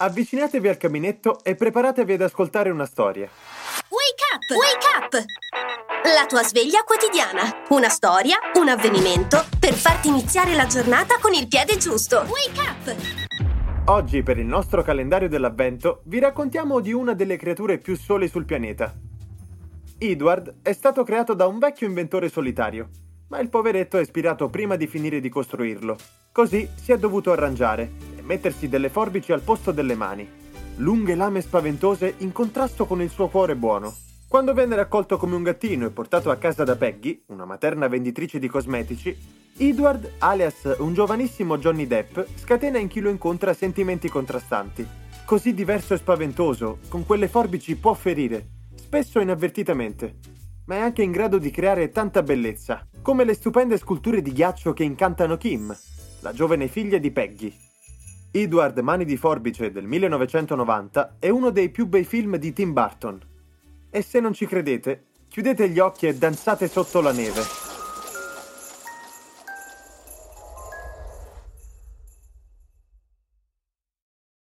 Avvicinatevi al caminetto e preparatevi ad ascoltare una storia. Wake up! Wake up! La tua sveglia quotidiana. Una storia, un avvenimento, per farti iniziare la giornata con il piede giusto. Wake up! Oggi, per il nostro calendario dell'avvento, vi raccontiamo di una delle creature più sole sul pianeta. Edward è stato creato da un vecchio inventore solitario, ma il poveretto è spirato prima di finire di costruirlo. Così si è dovuto arrangiare mettersi delle forbici al posto delle mani, lunghe lame spaventose in contrasto con il suo cuore buono. Quando venne raccolto come un gattino e portato a casa da Peggy, una materna venditrice di cosmetici, Edward, alias un giovanissimo Johnny Depp, scatena in chi lo incontra sentimenti contrastanti. Così diverso e spaventoso, con quelle forbici può ferire, spesso inavvertitamente, ma è anche in grado di creare tanta bellezza, come le stupende sculture di ghiaccio che incantano Kim, la giovane figlia di Peggy. Edward Mani di Forbice del 1990 è uno dei più bei film di Tim Burton. E se non ci credete, chiudete gli occhi e danzate sotto la neve.